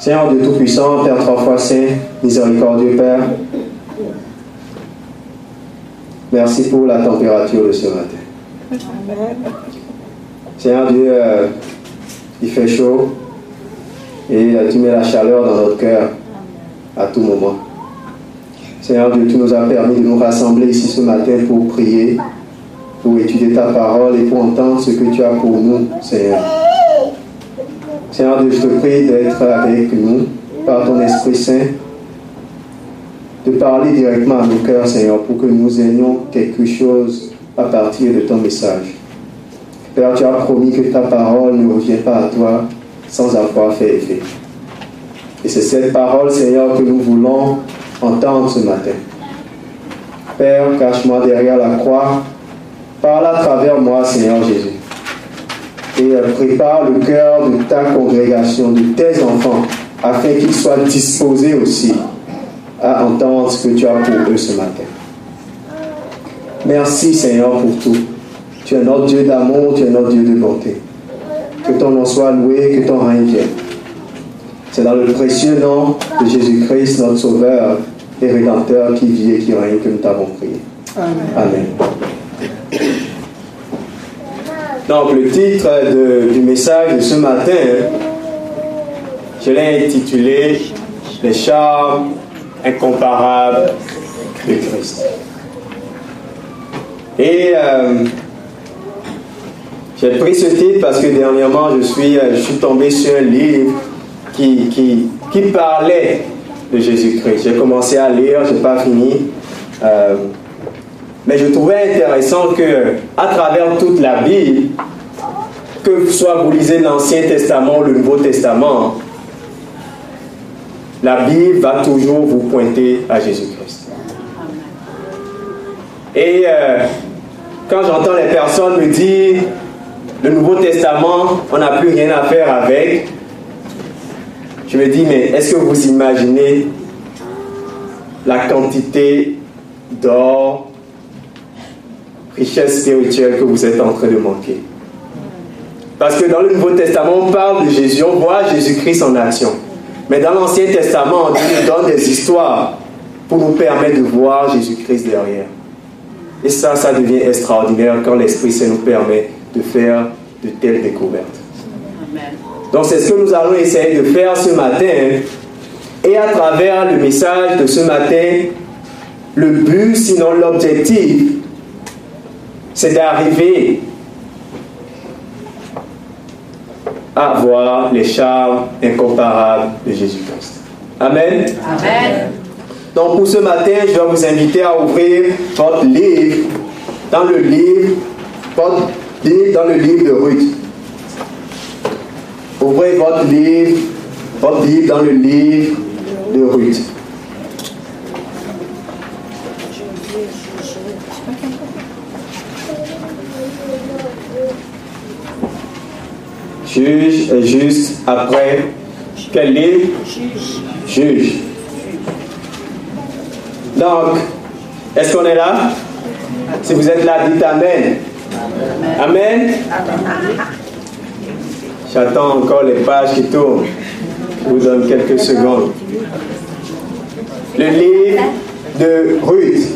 Seigneur Dieu Tout-Puissant, Père trois fois saint, miséricordieux Père, merci pour la température de ce matin. Amen. Seigneur Dieu, il fait chaud et tu mets la chaleur dans notre cœur à tout moment. Seigneur Dieu, tu nous as permis de nous rassembler ici ce matin pour prier, pour étudier ta parole et pour entendre ce que tu as pour nous, Seigneur. Seigneur Dieu, je te prie d'être avec nous par ton Esprit Saint, de parler directement à nos cœurs, Seigneur, pour que nous ayons quelque chose à partir de ton message. Père, tu as promis que ta parole ne revient pas à toi sans avoir fait effet. Et c'est cette parole, Seigneur, que nous voulons entendre ce matin. Père, cache-moi derrière la croix, parle à travers moi, Seigneur Jésus. Et prépare le cœur de ta congrégation, de tes enfants, afin qu'ils soient disposés aussi à entendre ce que tu as pour eux ce matin. Merci, Seigneur, pour tout. Tu es notre Dieu d'amour, tu es notre Dieu de bonté. Que ton nom soit loué, que ton règne vienne. C'est dans le précieux nom de Jésus-Christ, notre Sauveur et Rédempteur, qui vit et qui règne, que nous t'avons prié. Amen. Amen. Donc, le titre du message de ce matin, je l'ai intitulé « Les charmes incomparables de Christ ». Et j'ai pris ce titre parce que dernièrement, je suis tombé sur un livre qui parlait de Jésus-Christ. J'ai commencé à lire, je n'ai pas fini. Mais je trouvais intéressant qu'à travers toute la Bible, que soit vous lisez l'Ancien Testament ou le Nouveau Testament, la Bible va toujours vous pointer à Jésus-Christ. Et quand j'entends les personnes me dire « Le Nouveau Testament, on n'a plus rien à faire avec », je me dis « Mais est-ce que vous imaginez la quantité d'or, richesse spirituelle que vous êtes en train de manquer. » Parce que dans le Nouveau Testament, on parle de Jésus, on voit Jésus-Christ en action. Mais dans l'Ancien Testament, Dieu nous donne des histoires pour nous permettre de voir Jésus-Christ derrière. Et ça devient extraordinaire quand l'Esprit Saint nous permet de faire de telles découvertes. Donc c'est ce que nous allons essayer de faire ce matin. Et à travers le message de ce matin, le but, sinon l'objectif, c'est d'arriver à voir les charmes incomparables de Jésus-Christ. Amen. Amen. Donc pour ce matin, je vais vous inviter à ouvrir votre livre dans le livre de Ruth. Ouvrez votre livre dans le livre de Ruth. Juge et juste après. Quel livre? Juge. Donc, est-ce qu'on est là? Si vous êtes là, dites Amen. Amen. J'attends encore les pages qui tournent. Je vous donne quelques secondes. Le livre de Ruth.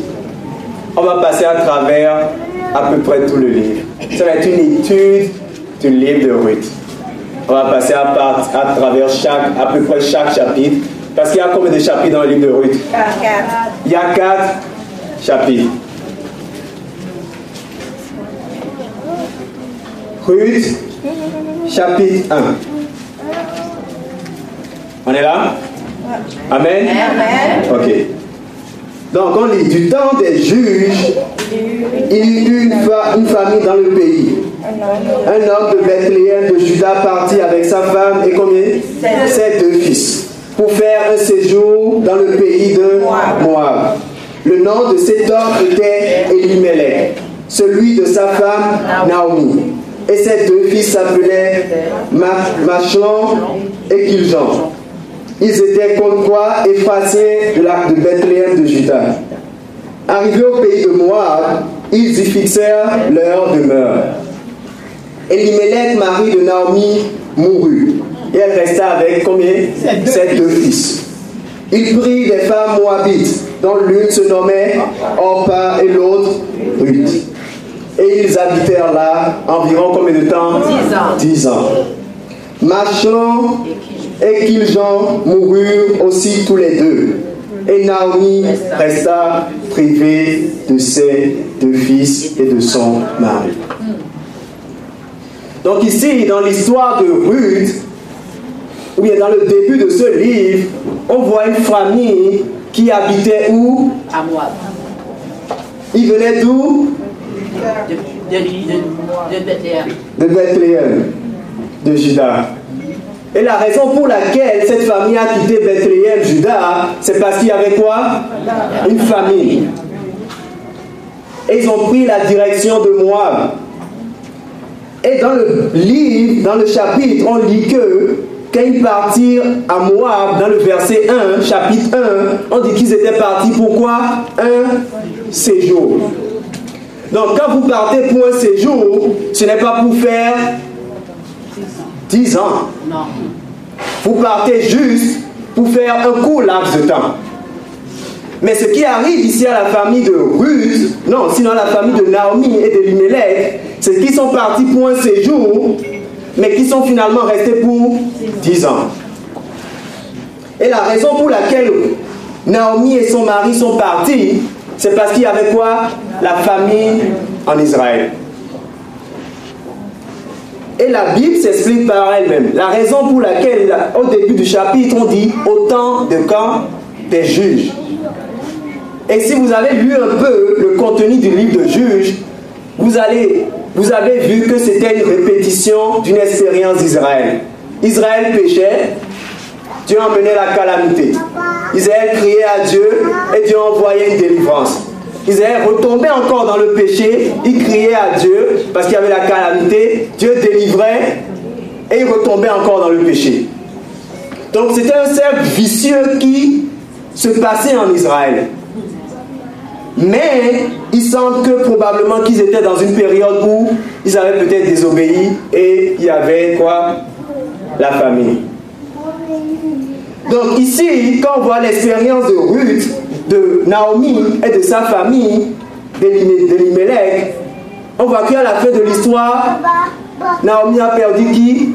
On va passer à travers à peu près tout le livre. Ça va être une étude du livre de Ruth. On va passer à travers à peu près chaque chapitre. Parce qu'il y a combien de chapitres dans le livre de Ruth? 4. Il y a 4 chapitres. Ruth, chapitre 1. On est là? Amen? Amen. Ok. Donc on lit, du temps des juges, il y eut une famille dans le pays. Un homme de Bethléem de Juda partit avec sa femme et combien? 7 deux fils, pour faire un séjour dans le pays de Moab. Le nom de cet homme était Elimelech, celui de sa femme Naomi. Et ses deux fils s'appelaient Machlon et Kiljan. Ils étaient comme quoi Éphratiens de Bethléem de Juda. Arrivés au pays de Moab, ils y fixèrent leur demeure. Elimelech, mari de Naomi, mourut. Et elle resta avec combien? Ses deux fils. Il prit des femmes moabites, dont l'une se nommait Orpa et l'autre Ruth. Et ils habitèrent là environ combien de temps? 10 ans. Machlon et Kiljon moururent aussi tous les deux. Et Naomi resta privée de ses deux fils et de son mari. Donc ici, dans l'histoire de Ruth, ou bien dans le début de ce livre, on voit une famille qui habitait où? À Moab. Ils venaient d'où? De Bethléem. De Bethléem, de Juda. Et la raison pour laquelle cette famille a quitté Bethléem, Juda, c'est parce qu'il y avait quoi? Une famille. Et ils ont pris la direction de Moab. Et dans le livre, dans le chapitre, on lit que quand ils partirent à Moab, dans le verset 1, chapitre 1, on dit qu'ils étaient partis pour quoi? Un séjour. Donc quand vous partez pour un séjour, ce n'est pas pour faire 10 ans. Non. Vous partez juste pour faire un court laps de temps. Mais ce qui arrive ici à la famille de Ruth, non, sinon à la famille de Naomi et de Elimelech, c'est qu'ils sont partis pour un séjour, mais qui sont finalement restés pour 10 ans. Et la raison pour laquelle Naomi et son mari sont partis, c'est parce qu'il y avait quoi? La famine en Israël. Et la Bible s'explique par elle-même. La raison pour laquelle, au début du chapitre, on dit « au temps de quand des juges ». Et si vous avez lu un peu le contenu du livre de Juges, vous avez vu que c'était une répétition d'une expérience d'Israël. Israël péchait, Dieu emmenait la calamité. Israël criait à Dieu et Dieu envoyait une délivrance. Israël retombait encore dans le péché, il criait à Dieu parce qu'il y avait la calamité, Dieu délivrait et il retombait encore dans le péché. Donc c'était un cercle vicieux qui se passait en Israël. Mais il semble que probablement qu'ils étaient dans une période où ils avaient peut-être désobéi et il y avait quoi? La famine. Donc ici, quand on voit l'expérience de Ruth, de Naomi et de sa famille, d'Elimelech, on voit qu'à la fin de l'histoire, Naomi a perdu qui?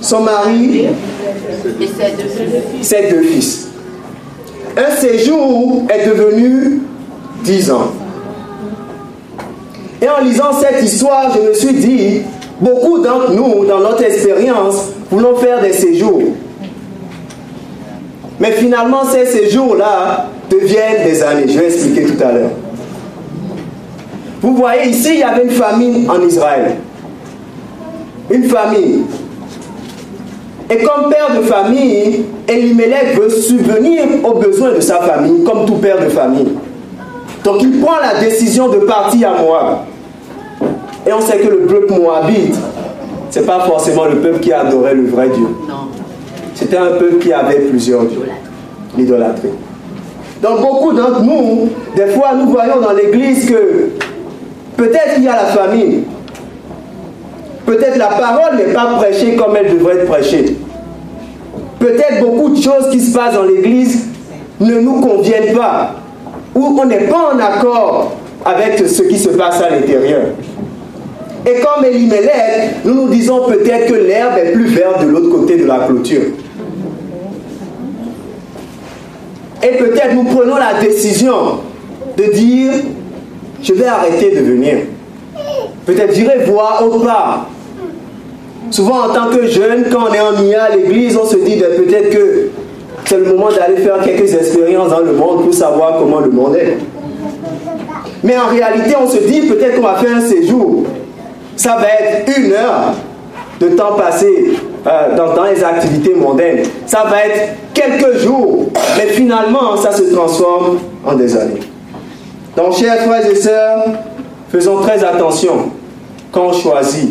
Son mari et ses deux fils. Un séjour est devenu 10 ans. Et en lisant cette histoire, je me suis dit, beaucoup d'entre nous, dans notre expérience, voulons faire des séjours. Mais finalement, ces séjours-là deviennent des années. Je vais expliquer tout à l'heure. Vous voyez, ici, il y avait une famine en Israël. Une famille. Et comme père de famille, Elimelech veut subvenir aux besoins de sa famille, comme tout père de famille. Donc il prend la décision de partir à Moab. Et on sait que le peuple moabite, ce n'est pas forcément le peuple qui adorait le vrai Dieu. C'était un peuple qui avait plusieurs dieux. L'idolâtrie. Donc beaucoup d'entre nous, des fois nous voyons dans l'église que peut-être qu'il y a la famine. Peut-être la parole n'est pas prêchée comme elle devrait être prêchée. Peut-être beaucoup de choses qui se passent dans l'église ne nous conviennent pas. Où on n'est pas en accord avec ce qui se passe à l'intérieur. Et comme Elimelech, nous nous disons peut-être que l'herbe est plus verte de l'autre côté de la clôture. Et peut-être nous prenons la décision de dire, je vais arrêter de venir. Peut-être j'irai voir autre part. Souvent en tant que jeune, quand on est en IA à l'église, on se dit peut-être que c'est le moment d'aller faire quelques expériences dans le monde pour savoir comment le monde est. Mais en réalité, on se dit peut-être qu'on va faire un séjour. Ça va être 1 heure de temps passé dans les activités mondaines. Ça va être quelques jours. Mais finalement, ça se transforme en des années. Donc, chers frères et sœurs, faisons très attention quand on choisit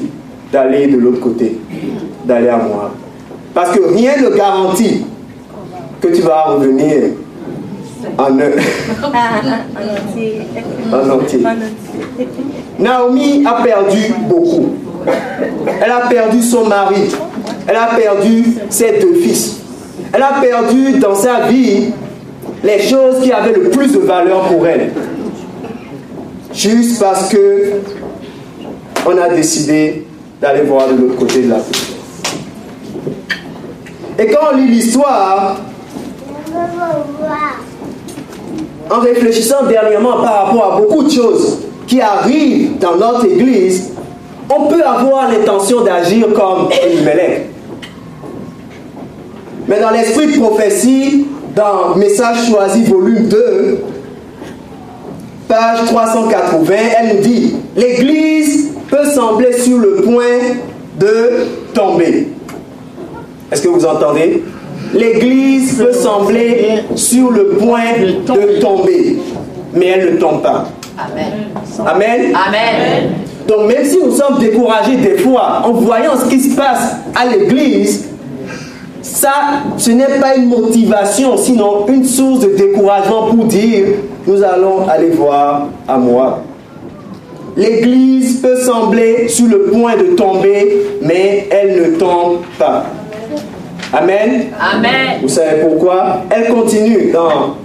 d'aller de l'autre côté, d'aller à Moab. Parce que rien ne garantit que tu vas revenir en entier. Naomi a perdu beaucoup. Elle a perdu son mari. Elle a perdu ses deux fils. Elle a perdu dans sa vie les choses qui avaient le plus de valeur pour elle. Juste parce que on a décidé d'aller voir de l'autre côté de la poussière. Et quand on lit l'histoire, en réfléchissant dernièrement par rapport à beaucoup de choses qui arrivent dans notre église, on peut avoir l'intention d'agir comme Elimelech. Mais dans l'esprit de prophétie, dans Message choisi, volume 2, page 380, elle nous dit « L'église peut sembler sur le point de tomber. » Est-ce que vous entendez? L'église peut sembler sur le point de tomber, mais elle ne tombe pas. Amen. Amen. Amen. Donc même si nous sommes découragés des fois en voyant ce qui se passe à l'église, ça, ce n'est pas une motivation, sinon une source de découragement pour dire « Nous allons aller voir à moi. » L'église peut sembler sur le point de tomber, mais elle ne tombe pas. Amen. Amen. Vous savez pourquoi? Elle continue dans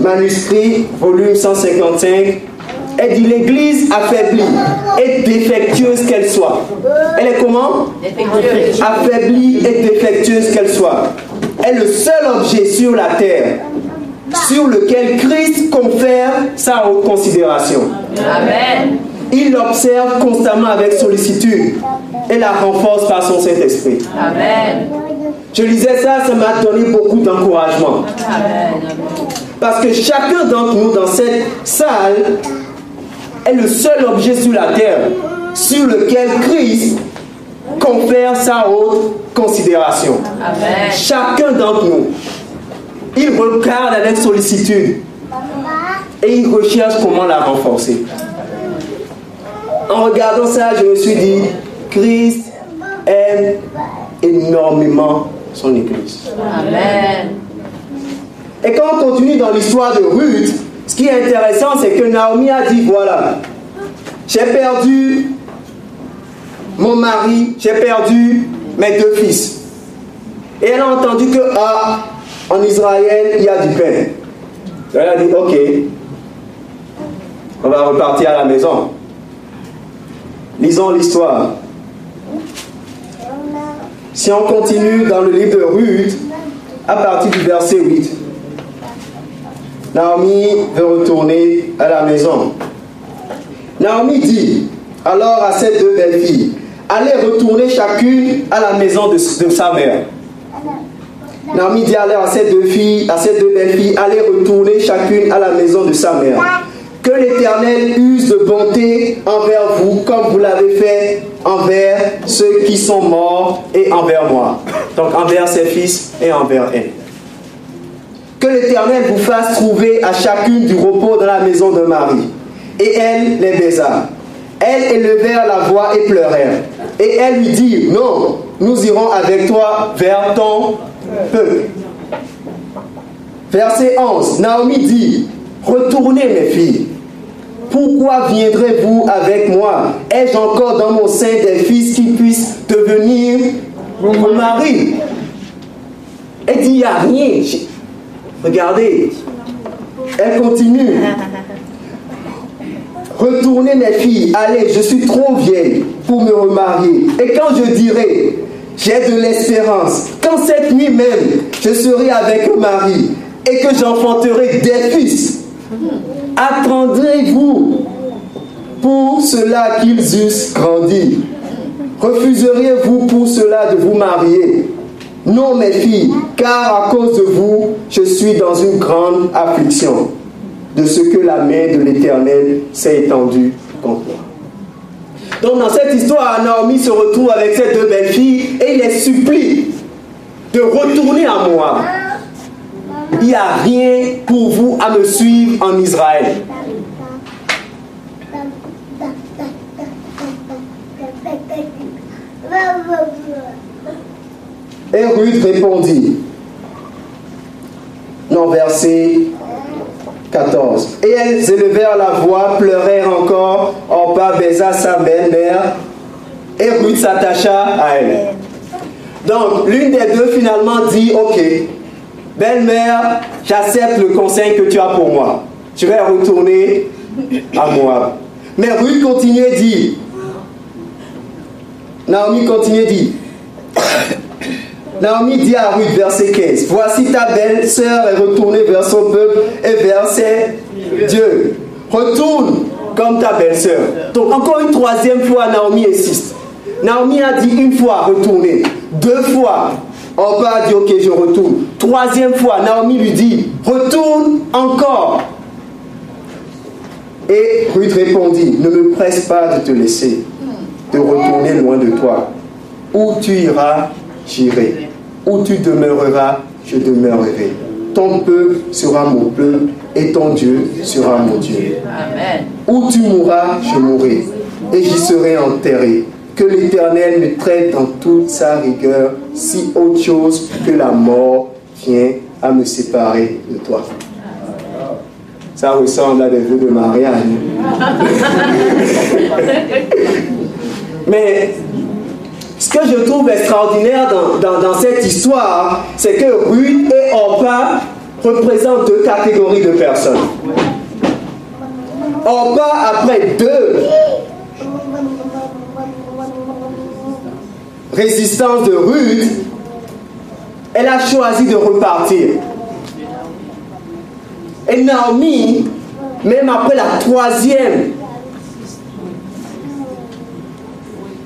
manuscrit, volume 155. Elle dit l'église affaiblie et défectueuse qu'elle soit. Elle est comment? Défectueuse. Affaiblie et défectueuse qu'elle soit. Est le seul objet sur la terre sur lequel Christ confère sa reconsidération. Amen. Il l'observe constamment avec sollicitude et la renforce par son Saint-Esprit. Amen. Je lisais ça, ça m'a donné beaucoup d'encouragement. Amen. Parce que chacun d'entre nous dans cette salle est le seul objet sur la terre sur lequel Christ confère sa haute considération. Amen. Chacun d'entre nous, il regarde avec sollicitude et il recherche comment la renforcer. En regardant ça, je me suis dit, Christ aime énormément son Église. Amen. Et quand on continue dans l'histoire de Ruth, ce qui est intéressant, c'est que Naomi a dit, voilà, j'ai perdu mon mari, j'ai perdu mes deux fils. Et elle a entendu que, ah, en Israël, il y a du pain. Elle a dit, ok, on va repartir à la maison. Lisons l'histoire. Si on continue dans le livre de Ruth, à partir du verset 8, Naomi veut retourner à la maison. Naomi dit alors à ses deux belles-filles, allez retourner chacune à la maison de sa mère. Naomi dit alors à ses deux filles, à ses deux belles-filles, allez retourner chacune à la maison de sa mère. Que l'Éternel use de bonté envers vous, comme vous l'avez fait envers ceux qui sont morts et envers moi. Donc envers ses fils et envers elle. Que l'Éternel vous fasse trouver à chacune du repos dans la maison de Marie. Et elle les baisa. Elles élevèrent la voix et pleurèrent. Et elle lui dit, non, nous irons avec toi vers ton peuple. Verset 11, Naomi dit, retournez mes filles. Pourquoi viendrez-vous avec moi? Ai-je encore dans mon sein des fils qui puissent devenir mon mari? Elle dit, il n'y a rien. Regardez. Elle continue. Retournez mes filles. Allez, je suis trop vieille pour me remarier. Et quand je dirai, j'ai de l'espérance, quand cette nuit même, je serai avec mon mari et que j'enfanterai des fils, attendrez-vous pour cela qu'ils eussent grandi? Refuseriez-vous pour cela de vous marier? Non, mes filles, car à cause de vous, je suis dans une grande affliction de ce que la main de l'Éternel s'est étendue contre moi. Donc dans cette histoire, Naomi se retrouve avec ses deux belles filles et il les supplie de retourner à moi. Il n'y a rien pour vous à me suivre en Israël. Et Ruth répondit, dans verset 14. Et elles élevèrent la voix, pleurèrent encore. Orpa baisa sa belle-mère et Ruth s'attacha à elle. Donc, l'une des deux finalement dit, ok, belle-mère, j'accepte le conseil que tu as pour moi. Je vais retourner à Moab. Mais Ruth continue et dit, Naomi continue et dit, Naomi dit à Ruth, verset 15, voici ta belle-sœur est retournée vers son peuple et vers ses dieux. Retourne comme ta belle-sœur. Donc encore une troisième fois, Naomi insiste. Naomi a dit une fois, retournez. Deux fois, Orpa a dit, ok, je retourne. Troisième fois, Naomi lui dit, retourne encore. Et Ruth répondit, ne me presse pas de te laisser, de retourner loin de toi. Où tu iras, j'irai. Où tu demeureras, je demeurerai. Ton peuple sera mon peuple et ton Dieu sera mon Dieu. Amen. Où tu mourras, je mourrai et j'y serai enterré. Que l'Éternel me traite dans toute sa rigueur, si autre chose que la mort vient à me séparer de toi. Ça ressemble à des vœux de mariage. Mais ce que je trouve extraordinaire dans cette histoire, c'est que Ruth et Orpa représentent deux catégories de personnes. Orpa, après deux résistances de Ruth, elle a choisi de repartir. Et Naomi, même après la troisième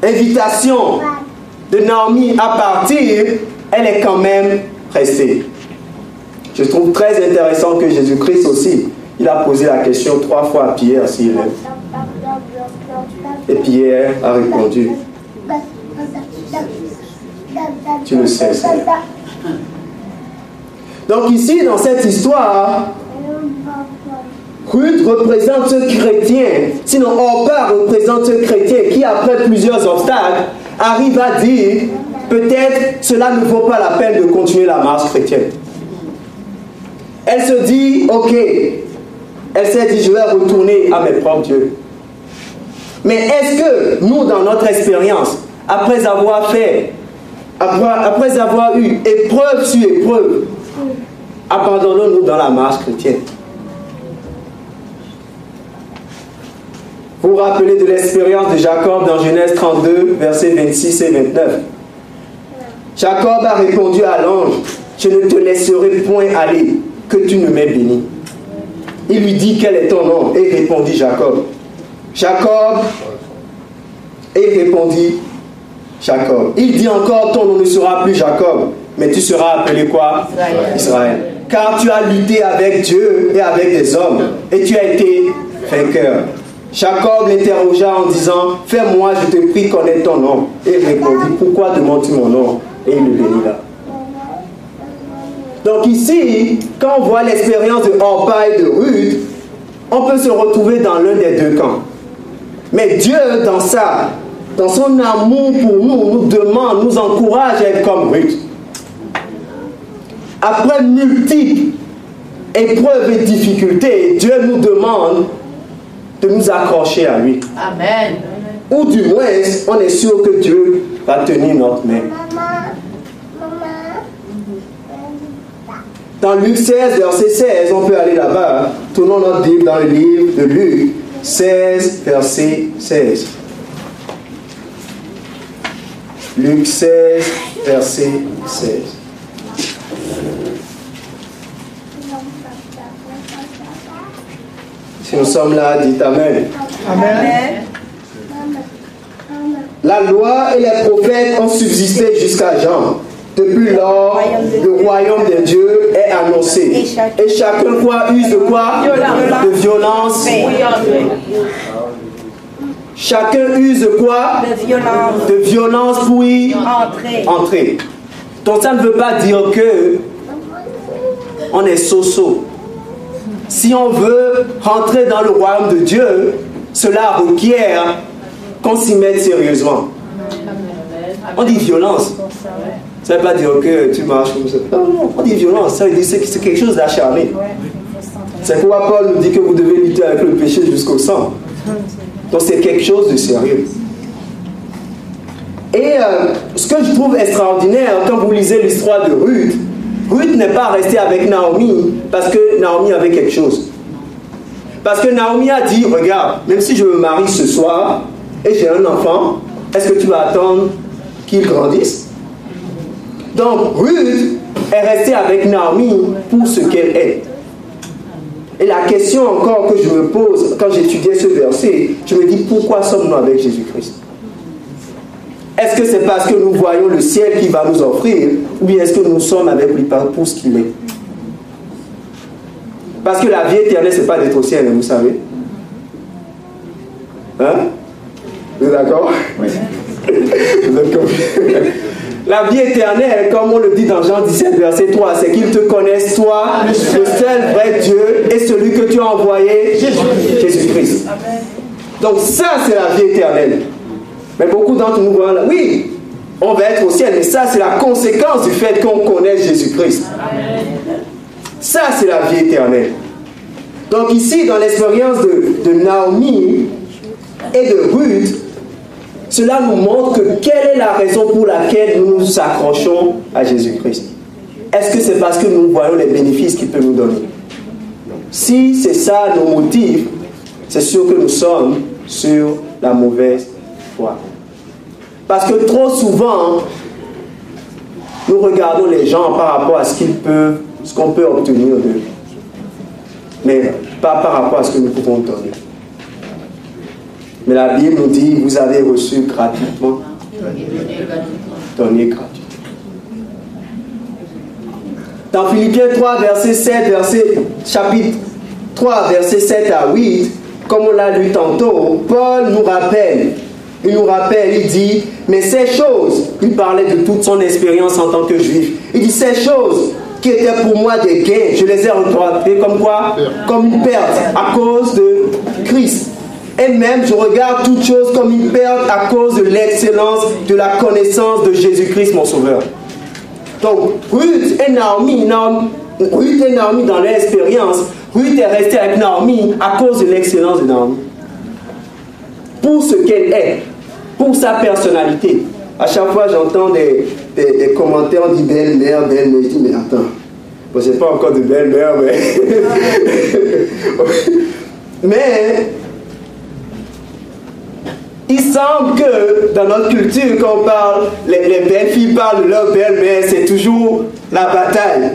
invitation de Naomi à partir, elle est quand même restée. Je trouve très intéressant que Jésus-Christ aussi, il a posé la question trois fois à Pierre s'il aime. Et Pierre a répondu, tu le sais, Seigneur. Donc ici, dans cette histoire, Ruth représente ce chrétien, sinon Orpa représente ce chrétien qui, après plusieurs obstacles, arrive à dire, peut-être cela ne vaut pas la peine de continuer la marche chrétienne. Elle se dit, ok, elle s'est dit, je vais retourner à mes propres dieux. Mais est-ce que nous, dans notre expérience, après avoir eu épreuve sur épreuve, abandonnons-nous dans la marche chrétienne? Vous vous rappelez de l'expérience de Jacob dans Genèse 32, versets 26 et 29. Jacob a répondu à l'ange, « Je ne te laisserai point aller, que tu ne m'aies béni. » Il lui dit, « Quel est ton nom ?» Et répondit Jacob. Jacob. Il dit encore, « Ton nom ne sera plus Jacob, mais tu seras appelé quoi? Israël. Car tu as lutté avec Dieu et avec les hommes, et tu as été vainqueur. » Jacob l'interrogea en disant, « Fais-moi, je te prie, connaître ton nom. » Et il répondit, « Pourquoi demandes-tu mon nom ?» Et il le bénit là. Donc ici, quand on voit l'expérience de Orpa et de Ruth, on peut se retrouver dans l'un des deux camps. Mais Dieu, dans son amour pour nous, nous demande, nous encourage à être comme Ruth. Après multiples épreuves et difficultés, Dieu nous demande de nous accrocher à lui. Amen. Ou du moins, on est sûr que Dieu va tenir notre main. Dans Luc 16, verset 16, on peut aller là-bas. Tournons notre Bible dans le livre de Luc 16, verset 16. Luc 16, verset 16. Si nous sommes là, dites Amen. Amen. La loi et les prophètes ont subsisté jusqu'à Jean. Depuis lors, le royaume des dieux est annoncé. Et chacun use de quoi? De violence. Chacun use de quoi? De violence pour y entrer. Donc ça ne veut pas dire que on est so-so. Si on veut rentrer dans le royaume de Dieu, cela requiert qu'on s'y mette sérieusement. On dit violence. Ça ne veut pas dire que tu marches comme ça. Non, on dit violence. Ça veut dire que c'est quelque chose d'acharné. C'est pourquoi Paul nous dit que vous devez lutter avec le péché jusqu'au sang. Donc c'est quelque chose de sérieux. Et ce que je trouve extraordinaire, quand vous lisez l'histoire de Ruth, Ruth n'est pas restée avec Naomi parce que Naomi avait quelque chose. Parce que Naomi a dit, regarde, même si je me marie ce soir et j'ai un enfant, est-ce que tu vas attendre qu'il grandisse? Donc Ruth est restée avec Naomi pour ce qu'elle est. Et la question encore que je me pose quand j'étudiais ce verset, je me dis, pourquoi sommes-nous avec Jésus-Christ? Est-ce que c'est parce que nous voyons le ciel qu'il va nous offrir, ou bien est-ce que nous sommes avec lui pour ce qu'il est? Parce que la vie éternelle, ce n'est pas d'être au ciel, vous savez. Hein? Vous êtes d'accord? Oui. Vous êtes comme... La vie éternelle, comme on le dit dans Jean 17, verset 3, c'est qu'ils te connaissent, toi, le seul vrai Dieu, et celui que tu as envoyé, Jésus-Christ. Donc ça, c'est la vie éternelle. Mais beaucoup d'entre nous, oui, on va être au ciel, mais ça, c'est la conséquence du fait qu'on connaît Jésus-Christ. Ça, c'est la vie éternelle. Donc ici, dans l'expérience de Naomi et de Ruth, cela nous montre que quelle est la raison pour laquelle nous nous accrochons à Jésus-Christ. Est-ce que c'est parce que nous voyons les bénéfices qu'il peut nous donner? Si c'est ça nos motifs, c'est sûr que nous sommes sur la mauvaise foi. Parce que trop souvent, nous regardons les gens par rapport à ce qu'on peut obtenir d'eux, mais pas par rapport à ce que nous pouvons donner. Mais la Bible nous dit, vous avez reçu gratuitement, donné gratuitement. Dans Philippiens 3, chapitre 3, verset 7 à 8, comme on l'a lu tantôt, Paul nous rappelle, il dit, mais ces choses, il parlait de toute son expérience en tant que juif, il dit, ces choses qui étaient pour moi des gains, je les ai retrouvées comme quoi? Comme une perte à cause de Christ. Et même, je regarde toutes choses comme une perte à cause de l'excellence de la connaissance de Jésus-Christ, mon Sauveur. Donc, Ruth et Naomi dans l'expérience, Ruth est restée avec Naomi à cause de l'excellence de Naomi. Pour ce qu'elle est, pour sa personnalité. À chaque fois, j'entends des commentaires, on dit belle-mère, je dis, mais attends, bon, j'ai pas encore de belle-mère, mais... mais... il semble que dans notre culture, quand on parle, les belles filles parlent de leur belle-mère, c'est toujours la bataille.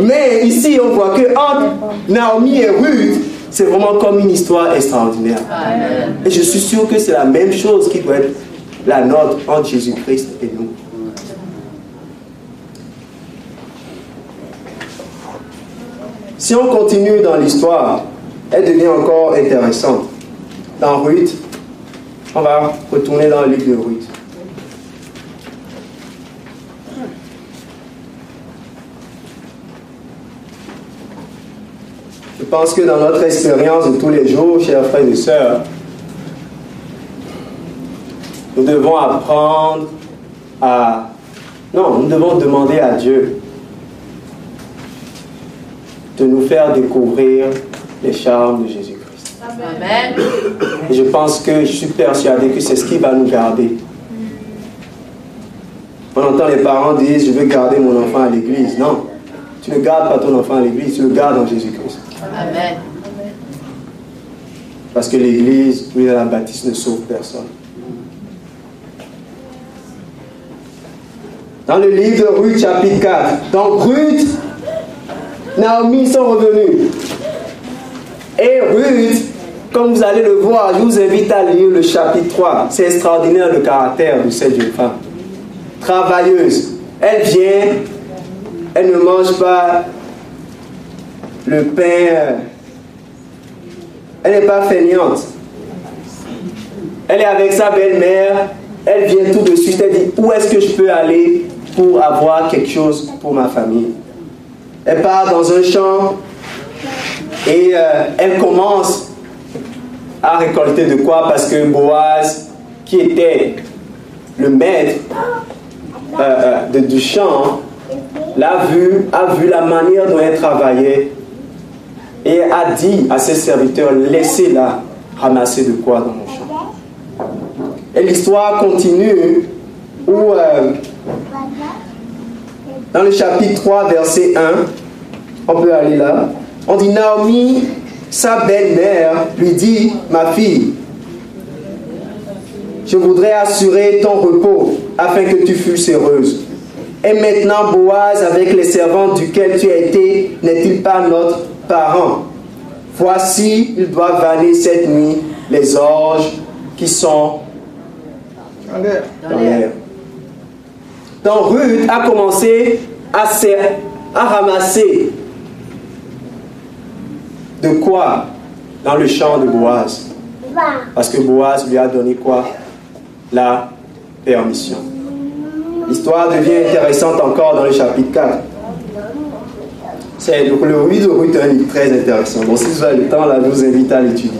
Mais ici, on voit que entre Naomi et Ruth, c'est vraiment comme une histoire extraordinaire. Amen. Et je suis sûr que c'est la même chose qui doit être la nôtre entre Jésus-Christ et nous. Si on continue dans l'histoire, elle devient encore intéressante. Dans Ruth, on va retourner dans le livre de Ruth. Je pense que dans notre expérience de tous les jours, chers frères et sœurs, nous devons apprendre à... Non, nous devons demander à Dieu de nous faire découvrir les charmes de Jésus. Amen. Et je pense que je suis persuadé que c'est ce qui va nous garder. On entend les parents dire, je veux garder mon enfant à l'église. Non, tu ne gardes pas ton enfant à l'église, tu le gardes en Jésus-Christ. Amen. Parce que l'église, oui, la baptiste ne sauve personne. Dans le livre de Ruth, chapitre 4, dans Ruth, Naomi sont revenus. Et Ruth, comme vous allez le voir, je vous invite à lire le chapitre 3. C'est extraordinaire le caractère de cette jeune femme. Travailleuse. Elle vient, elle ne mange pas le pain. Elle n'est pas fainéante. Elle est avec sa belle-mère. Elle vient tout de suite, elle dit, où est-ce que je peux aller pour avoir quelque chose pour ma famille? Elle part dans un champ et elle commence à récolter de quoi? Parce que Boaz, qui était le maître du champ, a vu la manière dont elle travaillait et a dit à ses serviteurs, laissez-la ramasser de quoi dans mon champ. Et l'histoire continue où dans le chapitre 3, verset 1, on peut aller là, on dit Naomi, sa belle-mère, lui dit, ma fille, je voudrais assurer ton repos afin que tu fusses heureuse. Et maintenant, Boaz, avec les servants duquel tu as été, n'est-il pas notre parent? Voici, il doit valer cette nuit les orges qui sont dans l'air. Donc Ruth a commencé à ramasser de quoi dans le champ de Boaz. Parce que Boaz lui a donné quoi? La permission. L'histoire devient intéressante encore dans le chapitre 4. C'est donc le rue de Ruth est très intéressant. Bon, si vous avez le temps, là, je vous invite à l'étudier.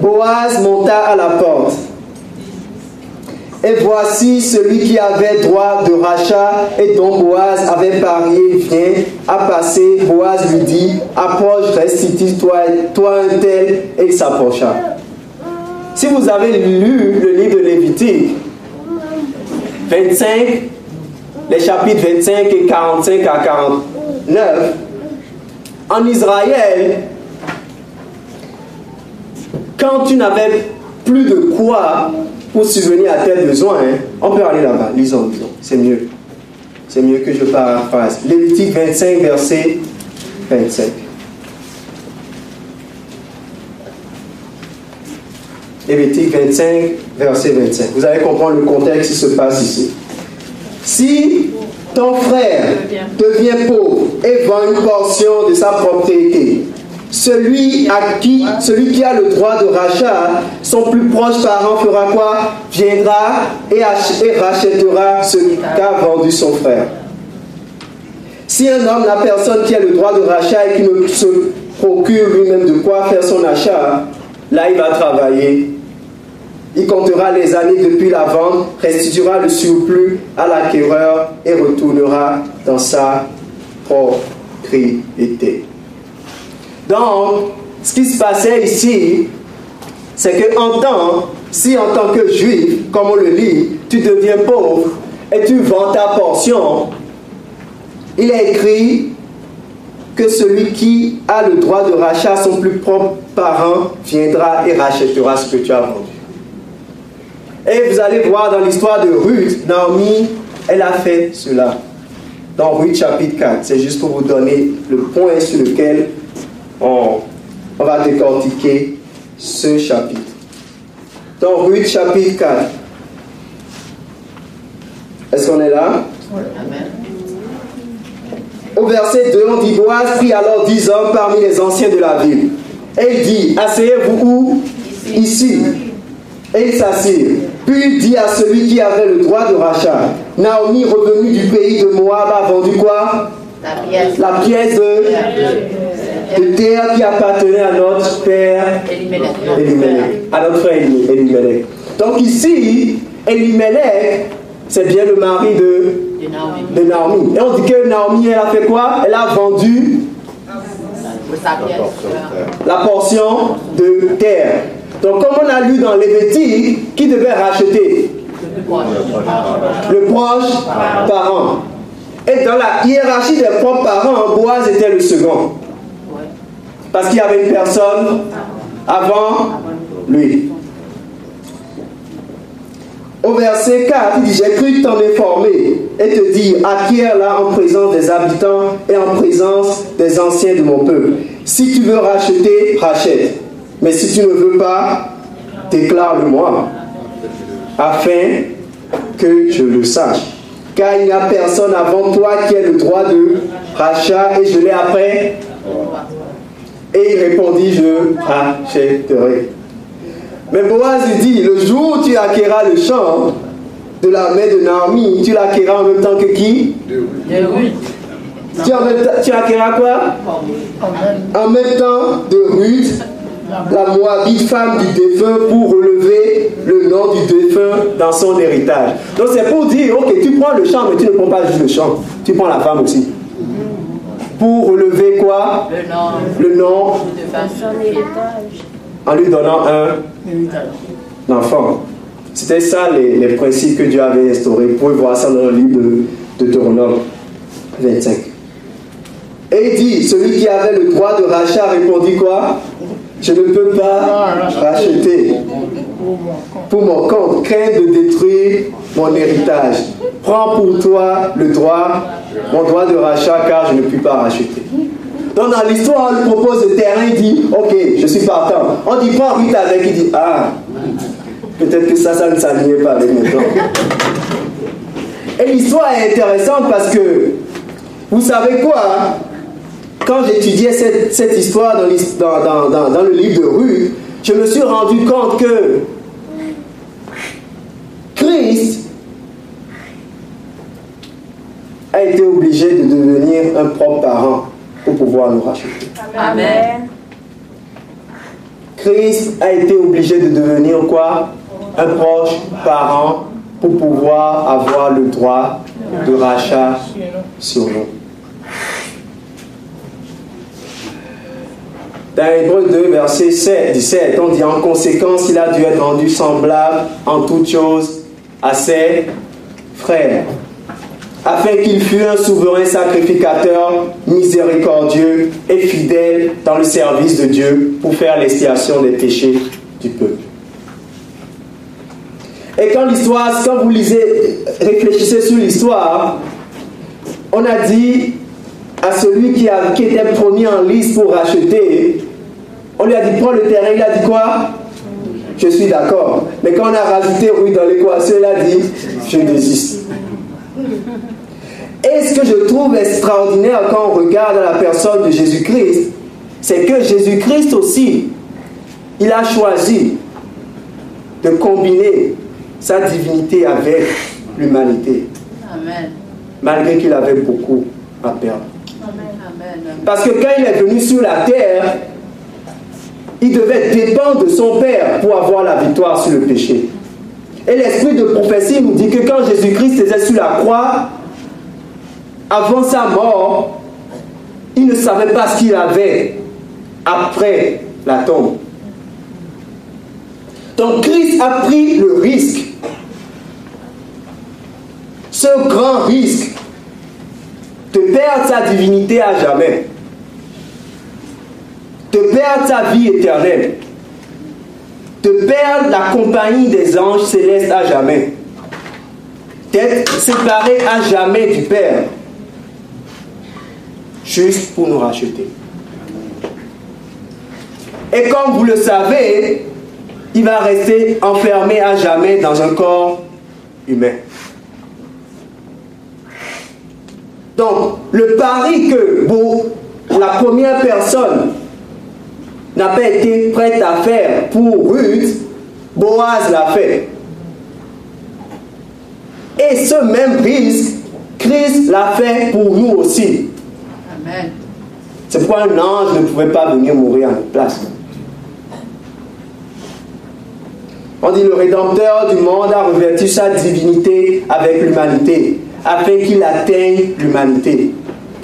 Boaz monta à la porte. Et voici celui qui avait droit de rachat et dont Boaz avait parié vient à passer. Boaz lui dit, approche, restitue-toi, toi un tel, et il s'approcha. Si vous avez lu le livre de Lévitique, 25, les chapitres 25 et 45 à 49, en Israël, quand tu n'avais plus de quoi pour subvenir à tes besoins, hein, on peut aller là-bas, lisons, c'est mieux. C'est mieux que je paraphrase. Lévitique 25, verset 25. Lévitique 25, verset 25. Vous allez comprendre le contexte qui se passe ici. Si ton frère devient pauvre et vend une portion de sa propriété, celui qui a le droit de rachat, son plus proche parent fera quoi? Viendra et rachètera ce qu'a vendu son frère. Si un homme n'a personne qui a le droit de rachat et qui ne se procure lui-même de quoi faire son achat, là il va travailler. Il comptera les années depuis la vente, restituera le surplus à l'acquéreur et retournera dans sa propriété. Donc, ce qui se passait ici, c'est que si en tant que juif, comme on le lit, tu deviens pauvre et tu vends ta portion, il est écrit que celui qui a le droit de rachat, son plus propre parent, viendra et rachètera ce que tu as vendu. Et vous allez voir dans l'histoire de Ruth, Naomi, elle a fait cela. Dans Ruth chapitre 4, c'est juste pour vous donner le point sur lequel on va décortiquer ce chapitre. Dans Ruth chapitre 4. Est-ce qu'on est là? Oui. Amen. Au verset 2, on dit, Boaz prit alors 10 hommes parmi les anciens de la ville. Et il dit, asseyez-vous où? Ici. Et il s'assirent. Puis il dit à celui qui avait le droit de rachat, Naomi, revenue du pays de Moab, a vendu quoi? La pièce de terre qui appartenait à notre père Elimelech, à notre frère Elimelech. Donc ici, Elimelech, c'est bien le mari de Naomi. Et on dit que Naomi, elle a fait quoi? Elle a vendu la portion de terre. Donc comme on a lu dans Lévitique, qui devait racheter? Le proche parent. Et dans la hiérarchie des propres parents, Boaz était le second. Parce qu'il y avait une personne avant lui. Au verset 4, il dit, j'ai cru t'en informer et te dire, acquiers-la en présence des habitants et en présence des anciens de mon peuple. Si tu veux racheter, rachète. Mais si tu ne veux pas, déclare-le-moi, afin que je le sache. Car il n'y a personne avant toi qui ait le droit de rachat et je l'ai après. Et il répondit, je rachèterai. Mais Boaz lui dit, le jour où tu acquériras le champ de la main de Naomi, tu l'acquériras en même temps que qui? De Ruth. Tu acquériras quoi? En même temps de Ruth, la moabite femme du défunt pour relever le nom du défunt dans son héritage. Donc c'est pour dire, ok, tu prends le champ, mais tu ne prends pas juste le champ, tu prends la femme aussi. Pour relever quoi? Le nom en lui donnant un enfant. C'était ça les principes que Dieu avait instaurés. Vous pouvez voir ça dans le livre de Deutéronome 25. Et il dit, celui qui avait le droit de rachat répondit quoi? Je ne peux pas racheter pour mon compte, crains de détruire mon héritage. Prends pour toi le droit, mon droit de rachat, car je ne puis pas racheter. Donc dans l'histoire, on lui propose le terrain, il dit, ok, je suis partant. On dit, prends vite avec, il dit, ah, peut-être que ça ne s'alignait pas avec mes temps. Et l'histoire est intéressante parce que, vous savez quoi? Quand j'étudiais cette histoire dans le livre de Ruth, je me suis rendu compte que Christ a été obligé de devenir un propre parent pour pouvoir nous racheter. Amen. Christ a été obligé de devenir quoi? Un proche parent pour pouvoir avoir le droit de rachat sur nous. Dans Hébreux 2, verset 17, on dit en conséquence, il a dû être rendu semblable en toutes choses à ses frères, afin qu'il fût un souverain sacrificateur, miséricordieux et fidèle dans le service de Dieu pour faire l'expiation des péchés du peuple. Et quand l'histoire, quand vous lisez, réfléchissez sur l'histoire, on a dit à celui qui était premier en liste pour racheter, on lui a dit prends le terrain, il a dit quoi? Je suis d'accord. Mais quand on a rajouté Ruth dans l'équation, il a dit je désiste. Et ce que je trouve extraordinaire quand on regarde la personne de Jésus-Christ, c'est que Jésus-Christ aussi, il a choisi de combiner sa divinité avec l'humanité. Amen. Malgré qu'il avait beaucoup à perdre. Parce que quand il est venu sur la terre, il devait dépendre de son Père pour avoir la victoire sur le péché. Et l'esprit de prophétie nous dit que quand Jésus-Christ était sur la croix, avant sa mort, il ne savait pas ce qu'il avait après la tombe. Donc Christ a pris le risque, ce grand risque, de perdre sa divinité à jamais, de perdre sa vie éternelle, de perdre la compagnie des anges célestes à jamais, d'être séparé à jamais du Père, juste pour nous racheter. Et comme vous le savez, il va rester enfermé à jamais dans un corps humain. Donc, le pari que la première personne n'a pas été prête à faire pour Ruth, Boaz l'a fait. Et ce même risque, Christ l'a fait pour nous aussi. Amen. C'est pourquoi un ange ne pouvait pas venir mourir à notre place. On dit le Rédempteur du monde a revêtu sa divinité avec l'humanité, afin qu'il atteigne l'humanité.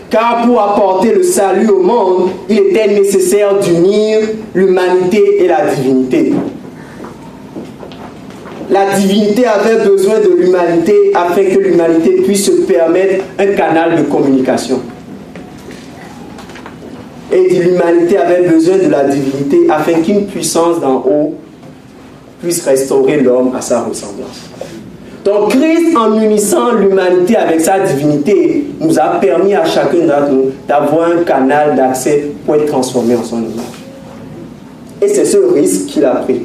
Car pour apporter le salut au monde, il était nécessaire d'unir l'humanité et la divinité. La divinité avait besoin de l'humanité afin que l'humanité puisse se permettre un canal de communication. Et l'humanité avait besoin de la divinité afin qu'une puissance d'en haut puisse restaurer l'homme à sa ressemblance. Donc Christ, en unissant l'humanité avec sa divinité, nous a permis à chacun d'entre nous d'avoir un canal d'accès pour être transformé en son image. Et c'est ce risque qu'il a pris.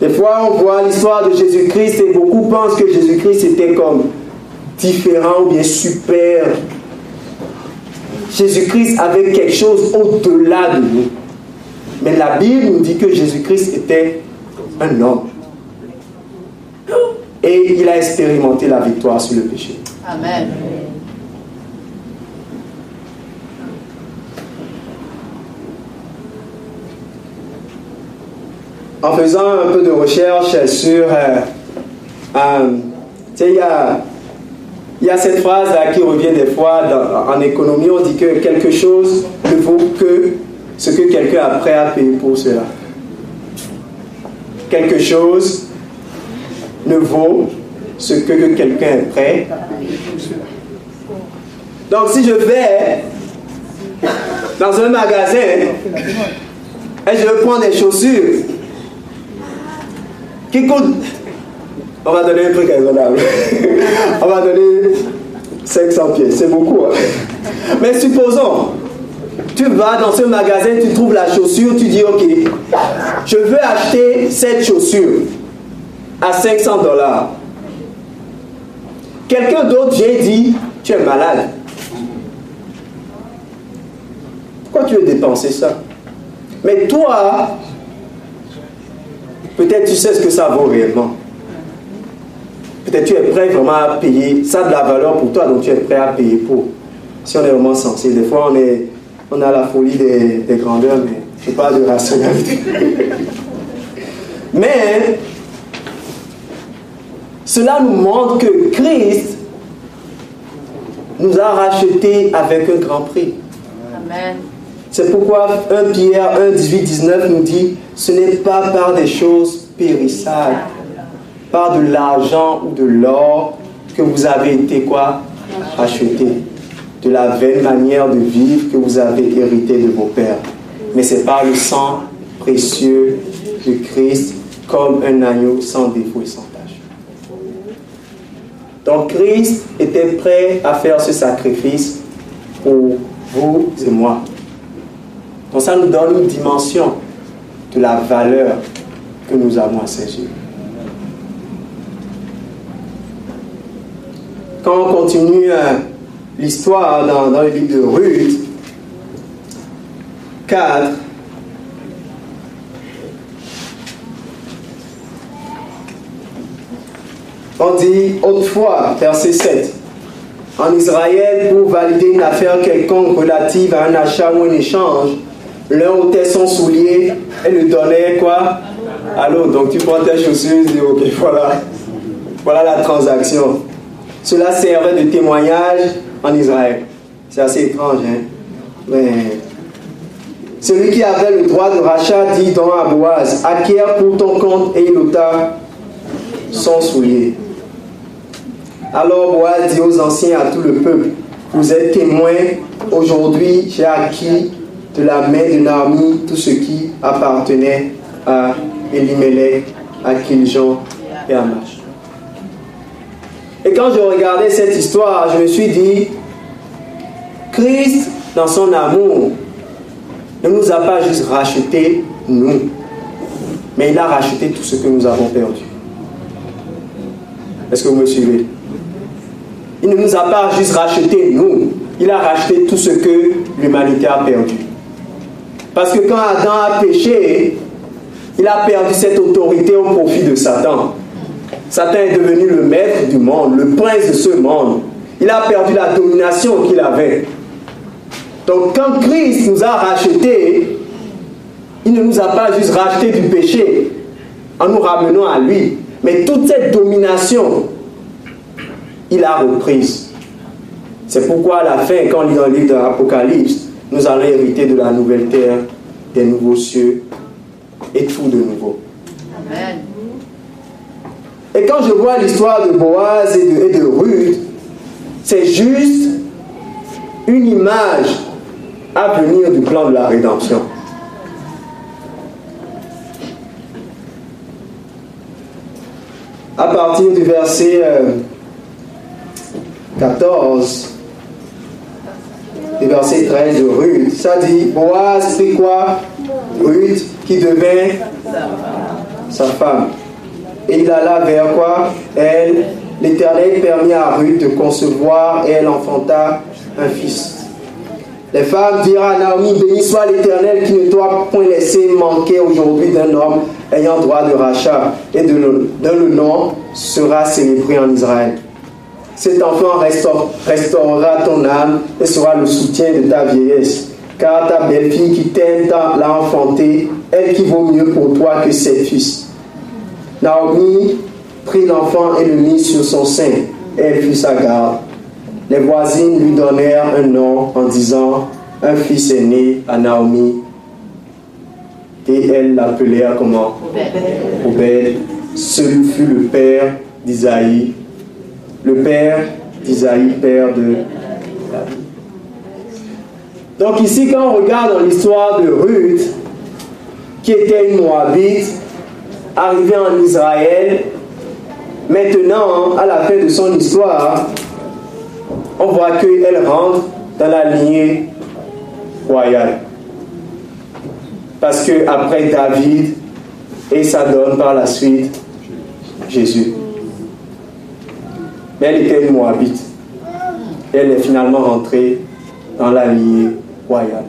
Des fois, on voit l'histoire de Jésus-Christ et beaucoup pensent que Jésus-Christ était comme différent ou bien super. Jésus-Christ avait quelque chose au-delà de nous. Mais la Bible nous dit que Jésus-Christ était un homme. Et il a expérimenté la victoire sur le péché. Amen. en faisant un peu de recherche sur... il y a cette phrase là qui revient des fois en économie, on dit que quelque chose ne vaut que ce que quelqu'un est prêt à payer pour cela. Quelque chose ne vaut ce que quelqu'un est prêt à payer pour cela. Donc si je vais dans un magasin et je prends des chaussures qui coûtent... On va donner un truc raisonnable. On va donner 500 pièces, c'est beaucoup. Hein? Mais supposons, tu vas dans ce magasin, tu trouves la chaussure, tu dis ok, je veux acheter cette chaussure à 500$. Quelqu'un d'autre, j'ai dit, tu es malade. Pourquoi tu veux dépenser ça? Mais toi, peut-être tu sais ce que ça vaut réellement. Peut-être tu es prêt vraiment à payer, ça a de la valeur pour toi, donc tu es prêt à payer pour. Si on est vraiment sensible, des fois on a la folie des grandeurs, mais je parle de rationalité. Mais cela nous montre que Christ nous a rachetés avec un grand prix. Amen. C'est pourquoi 1 Pierre 1, 18, 19 nous dit, ce n'est pas par des choses périssables, par de l'argent ou de l'or que vous avez été quoi? Acheté. De la vaine manière de vivre que vous avez hérité de vos pères. Mais c'est par le sang précieux de Christ comme un agneau sans défaut et sans tache. Donc Christ était prêt à faire ce sacrifice pour vous et moi. Donc ça nous donne une dimension de la valeur que nous avons à ses yeux. Quand on continue l'histoire dans le livre de Ruth 4, on dit autrefois, verset 7, en Israël, pour valider une affaire quelconque relative à un achat ou un échange, l'un ôtait son soulier et le donnait quoi? À l'autre. Donc tu prends tes chaussures et dis ok, voilà la transaction. Cela servait de témoignage en Israël. C'est assez étrange, hein? Mais celui qui avait le droit de rachat dit donc à Boaz, acquiert pour ton compte, et il ôta son soulier. Alors Boaz dit aux anciens, à tout le peuple, vous êtes témoins, aujourd'hui j'ai acquis de la main de Naomi tout ce qui appartenait à Elimelech, à Kiljon et à Maach. Et quand je regardais cette histoire, je me suis dit, Christ, dans son amour, ne nous a pas juste racheté, nous, mais il a racheté tout ce que nous avons perdu. Est-ce que vous me suivez? Il ne nous a pas juste racheté, nous, il a racheté tout ce que l'humanité a perdu. Parce que quand Adam a péché, il a perdu cette autorité au profit de Satan. Satan est devenu le maître du monde, le prince de ce monde. Il a perdu la domination qu'il avait. Donc quand Christ nous a rachetés, il ne nous a pas juste rachetés du péché en nous ramenant à lui. Mais toute cette domination, il a reprise. C'est pourquoi à la fin, quand on lit dans le livre de l'Apocalypse, nous allons hériter de la nouvelle terre, des nouveaux cieux et tout de nouveau. Amen. Et quand je vois l'histoire de Boaz et de Ruth, c'est juste une image à venir du plan de la rédemption. À partir du verset 14, du verset 13 de Ruth, ça dit, Boaz prit quoi? Ruth qui devint sa femme. Et il alla vers quoi? Elle. L'Éternel permit à Ruth de concevoir et elle enfanta un fils. Les femmes dirent à Naomi, béni soit l'Éternel qui ne t'a point laissé manquer aujourd'hui d'un homme ayant droit de rachat et dont le nom sera célébré en Israël. Cet enfant restaurera ton âme et sera le soutien de ta vieillesse, car ta belle-fille qui t'aime l'a enfantée elle qui vaut mieux pour toi que ses fils. Naomi prit l'enfant et le mit sur son sein, et elle fut sa garde. Les voisines lui donnèrent un nom en disant, un fils est né à Naomi. Et elles l'appelèrent comment? Obed. Ce fut le père d'Isaïe. Le père d'Isaïe, père de David. Donc ici, quand on regarde dans l'histoire de Ruth, qui était une Moabite, arrivée en Israël, maintenant, à la fin de son histoire, on voit qu'elle rentre dans la lignée royale. Parce qu'après David, et ça donne par la suite Jésus. Mais elle était une Moabite. Elle est finalement rentrée dans la lignée royale.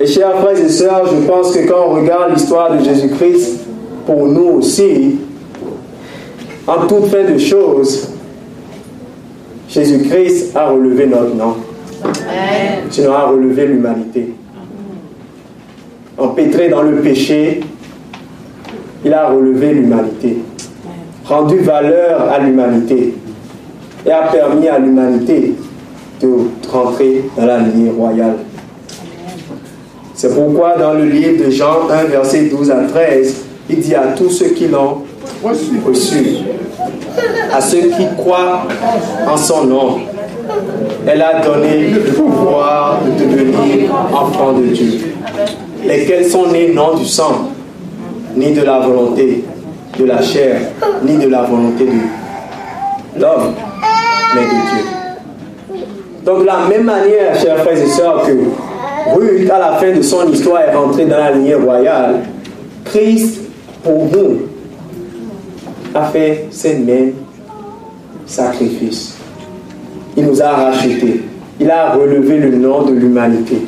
Et chers frères et sœurs, je pense que quand on regarde l'histoire de Jésus-Christ, pour nous aussi, en toute fin de choses, Jésus-Christ a relevé notre nom. Sinon, a relevé l'humanité. Empêtré dans le péché, il a relevé l'humanité, rendu valeur à l'humanité et a permis à l'humanité de rentrer dans la lignée royale. C'est pourquoi dans le livre de Jean 1, versets 12 à 13, il dit à tous ceux qui l'ont reçu, à ceux qui croient en son nom, elle a donné le pouvoir de devenir enfants de Dieu. Lesquels sont nés non du sang, ni de la volonté de la chair, ni de la volonté de l'homme, mais de Dieu. Donc de la même manière, chers frères et sœurs, que Ruth, à la fin de son histoire, est rentrée dans la lignée royale, Christ, pour nous, a fait ces mêmes sacrifices. Il nous a rachetés. Il a relevé le nom de l'humanité.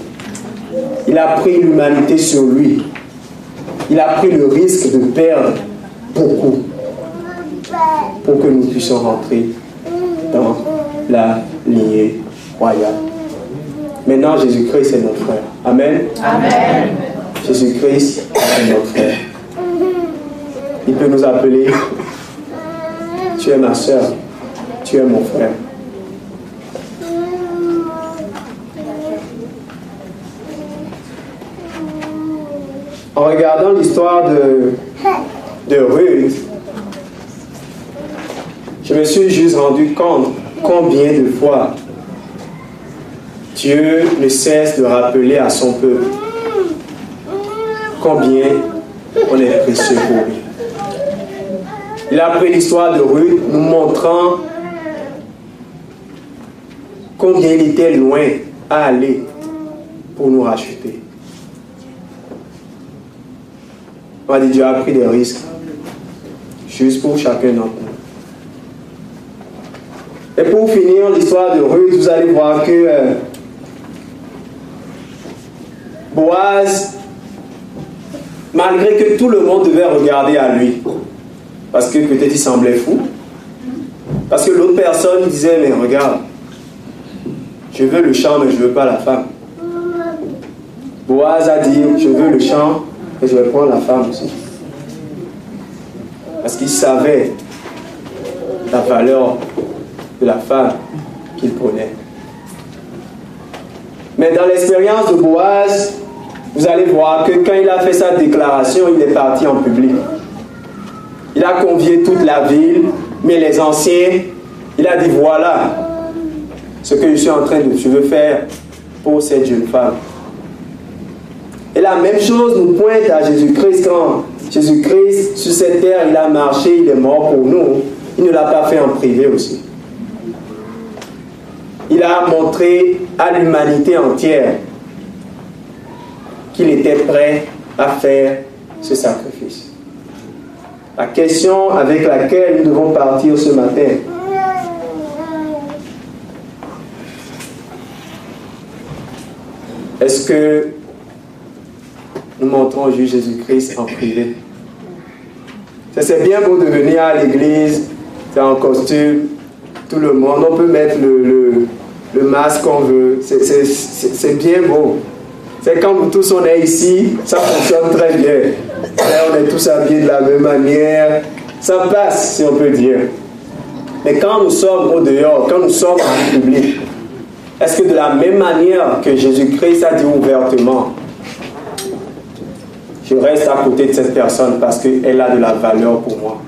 Il a pris l'humanité sur lui. Il a pris le risque de perdre beaucoup pour que nous puissions rentrer dans la lignée royale. Maintenant, Jésus-Christ est notre frère. Amen. Amen. Jésus-Christ est notre frère. Il peut nous appeler « Tu es ma soeur, tu es mon frère ». En regardant l'histoire de Ruth, je me suis juste rendu compte combien de fois Dieu ne cesse de rappeler à son peuple combien on est précieux pour lui. Il a pris l'histoire de Ruth nous montrant combien il était loin à aller pour nous racheter. On a dit Dieu a pris des risques juste pour chacun d'entre nous. Et pour finir l'histoire de Ruth, vous allez voir que Boaz, malgré que tout le monde devait regarder à lui, parce que peut-être il semblait fou, parce que l'autre personne disait, mais regarde, je veux le champ, mais je ne veux pas la femme. Boaz a dit, je veux le champ, et je vais prendre la femme aussi. Parce qu'il savait la valeur de la femme qu'il prenait. Mais dans l'expérience de Boaz, vous allez voir que quand il a fait sa déclaration, il est parti en public. Il a convié toute la ville, mais les anciens, il a dit voilà ce que je veux faire pour cette jeune femme. Et la même chose nous pointe à Jésus-Christ. Quand Jésus-Christ, sur cette terre, il a marché, il est mort pour nous. Il ne l'a pas fait en privé aussi. Il a montré à l'humanité entière qu'il était prêt à faire ce sacrifice. La question avec laquelle nous devons partir ce matin, est-ce que nous montrons au juge Jésus-Christ en privé? C'est bien beau de venir à l'église, c'est en costume, tout le monde, on peut mettre le masque qu'on veut, c'est bien beau. C'est quand nous tous on est ici, ça fonctionne très bien. Là, on est tous habillés de la même manière. Ça passe, si on peut dire. Mais quand nous sommes au dehors, quand nous sommes en public, est-ce que de la même manière que Jésus-Christ a dit ouvertement, je reste à côté de cette personne parce qu'elle a de la valeur pour moi?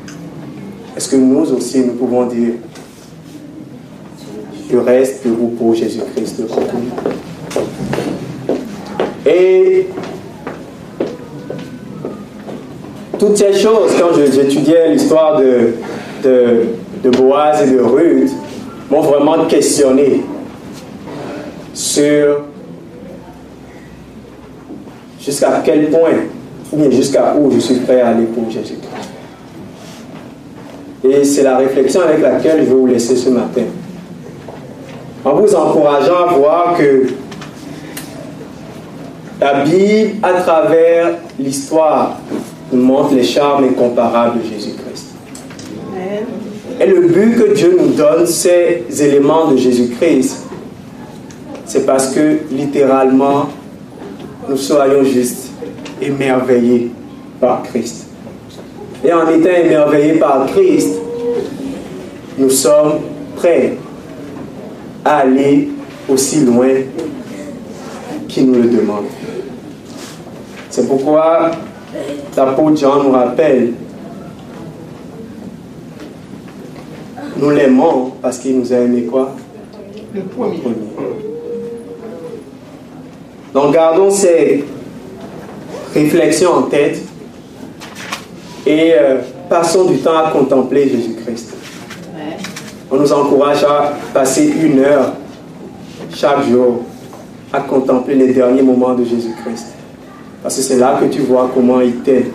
Est-ce que nous aussi, nous pouvons dire, je reste debout pour Jésus-Christ devant tout? Et toutes ces choses, quand j'étudiais l'histoire de Boaz et de Ruth, m'ont vraiment questionné sur jusqu'à quel point, ou bien jusqu'à où je suis prêt à aller pour Jésus-Christ. Et c'est la réflexion avec laquelle je vais vous laisser ce matin, en vous encourageant à voir que la Bible, à travers l'histoire, nous montre les charmes incomparables de Jésus-Christ. Et le but que Dieu nous donne, ces éléments de Jésus-Christ, c'est parce que, littéralement, nous soyons juste émerveillés par Christ. Et en étant émerveillés par Christ, nous sommes prêts à aller aussi loin qu'il nous le demande. C'est pourquoi l'apôtre Jean nous rappelle, nous l'aimons parce qu'il nous a aimé quoi? Le premier. Donc gardons ces réflexions en tête et passons du temps à contempler Jésus-Christ. Ouais. On nous encourage à passer 1 heure chaque jour à contempler les derniers moments de Jésus-Christ. Parce que c'est là que tu vois comment il t'aime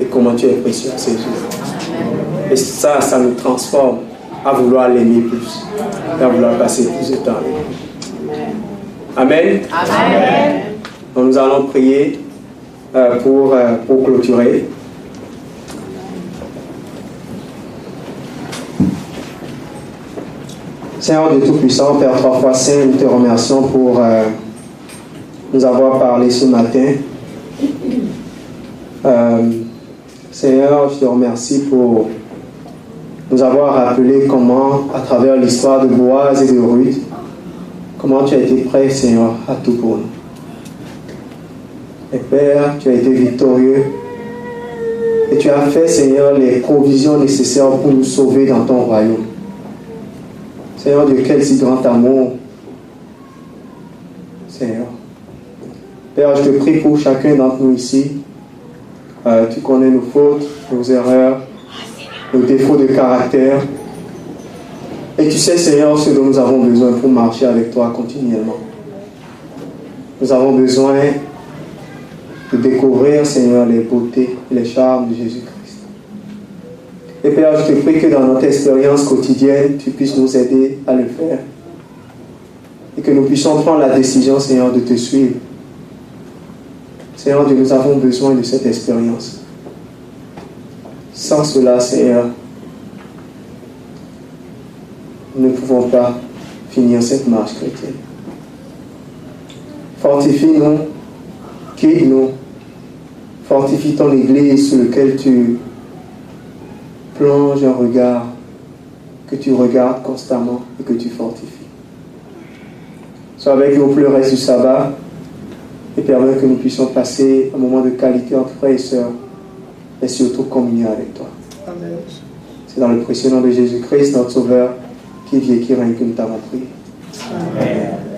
et comment tu es précieux à ses yeux. Et ça, ça nous transforme à vouloir l'aimer plus et à vouloir passer plus de temps. Amen. Amen. Donc nous allons prier pour clôturer. Seigneur Dieu Tout-Puissant, Père 3 fois Saint, nous te remercions pour nous avoir parlé ce matin. Seigneur, je te remercie pour nous avoir rappelé comment, à travers l'histoire de Boaz et de Ruth, comment tu as été prêt, Seigneur, à tout pour nous. Et Père, tu as été victorieux et tu as fait, Seigneur, les provisions nécessaires pour nous sauver dans ton royaume. Seigneur Dieu, quel si grand amour, Seigneur. Père, je te prie pour chacun d'entre nous ici. Tu connais nos fautes, nos erreurs, nos défauts de caractère. Et tu sais, Seigneur, ce dont nous avons besoin pour marcher avec toi continuellement. Nous avons besoin de découvrir, Seigneur, les beautés, les charmes de Jésus-Christ. Et Père, je te prie que dans notre expérience quotidienne, tu puisses nous aider à le faire. Et que nous puissions prendre la décision, Seigneur, de te suivre. Seigneur Dieu, nous avons besoin de cette expérience. Sans cela, Seigneur, nous ne pouvons pas finir cette marche chrétienne. Fortifie-nous, guide-nous, fortifie ton Église sur laquelle tu plonges un regard, que tu regardes constamment et que tu fortifies. Sois avec nous pour le reste du sabbat et permets que nous puissions passer un moment de qualité entre frères et sœurs et surtout communier avec toi. Amen. C'est dans le précieux nom de Jésus-Christ, notre Sauveur, qui vit et qui règne que nous t'avons prié. Amen.